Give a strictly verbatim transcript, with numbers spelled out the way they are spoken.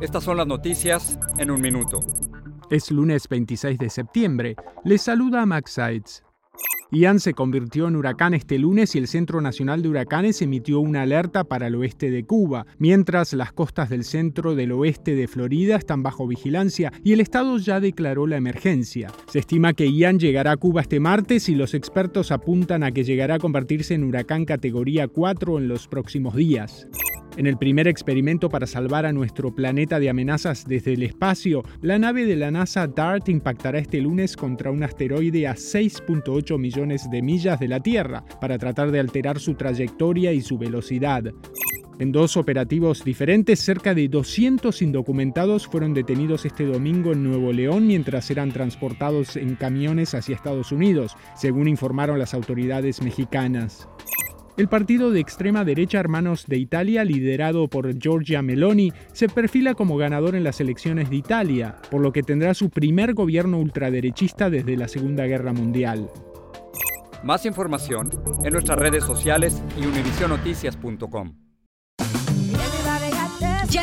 estas son las noticias en un minuto. Es lunes veintiséis de septiembre, les saluda a Max Zaitz. Ian se convirtió en huracán este lunes y el Centro Nacional de Huracanes emitió una alerta para el oeste de Cuba, mientras las costas del centro del oeste de Florida están bajo vigilancia y el estado ya declaró la emergencia. Se estima que Ian llegará a Cuba este martes y los expertos apuntan a que llegará a convertirse en huracán categoría cuatro en los próximos días. En el primer experimento para salvar a nuestro planeta de amenazas desde el espacio, la nave de la NASA DART impactará este lunes contra un asteroide a seis punto ocho millones de millas de la Tierra para tratar de alterar su trayectoria y su velocidad. En dos operativos diferentes, cerca de doscientos indocumentados fueron detenidos este domingo en Nuevo León mientras eran transportados en camiones hacia Estados Unidos, según informaron las autoridades mexicanas. El partido de extrema derecha Hermanos de Italia, liderado por Giorgia Meloni, se perfila como ganador en las elecciones de Italia, por lo que tendrá su primer gobierno ultraderechista desde la Segunda Guerra Mundial. Más información en nuestras redes sociales y univision noticias punto com. Ya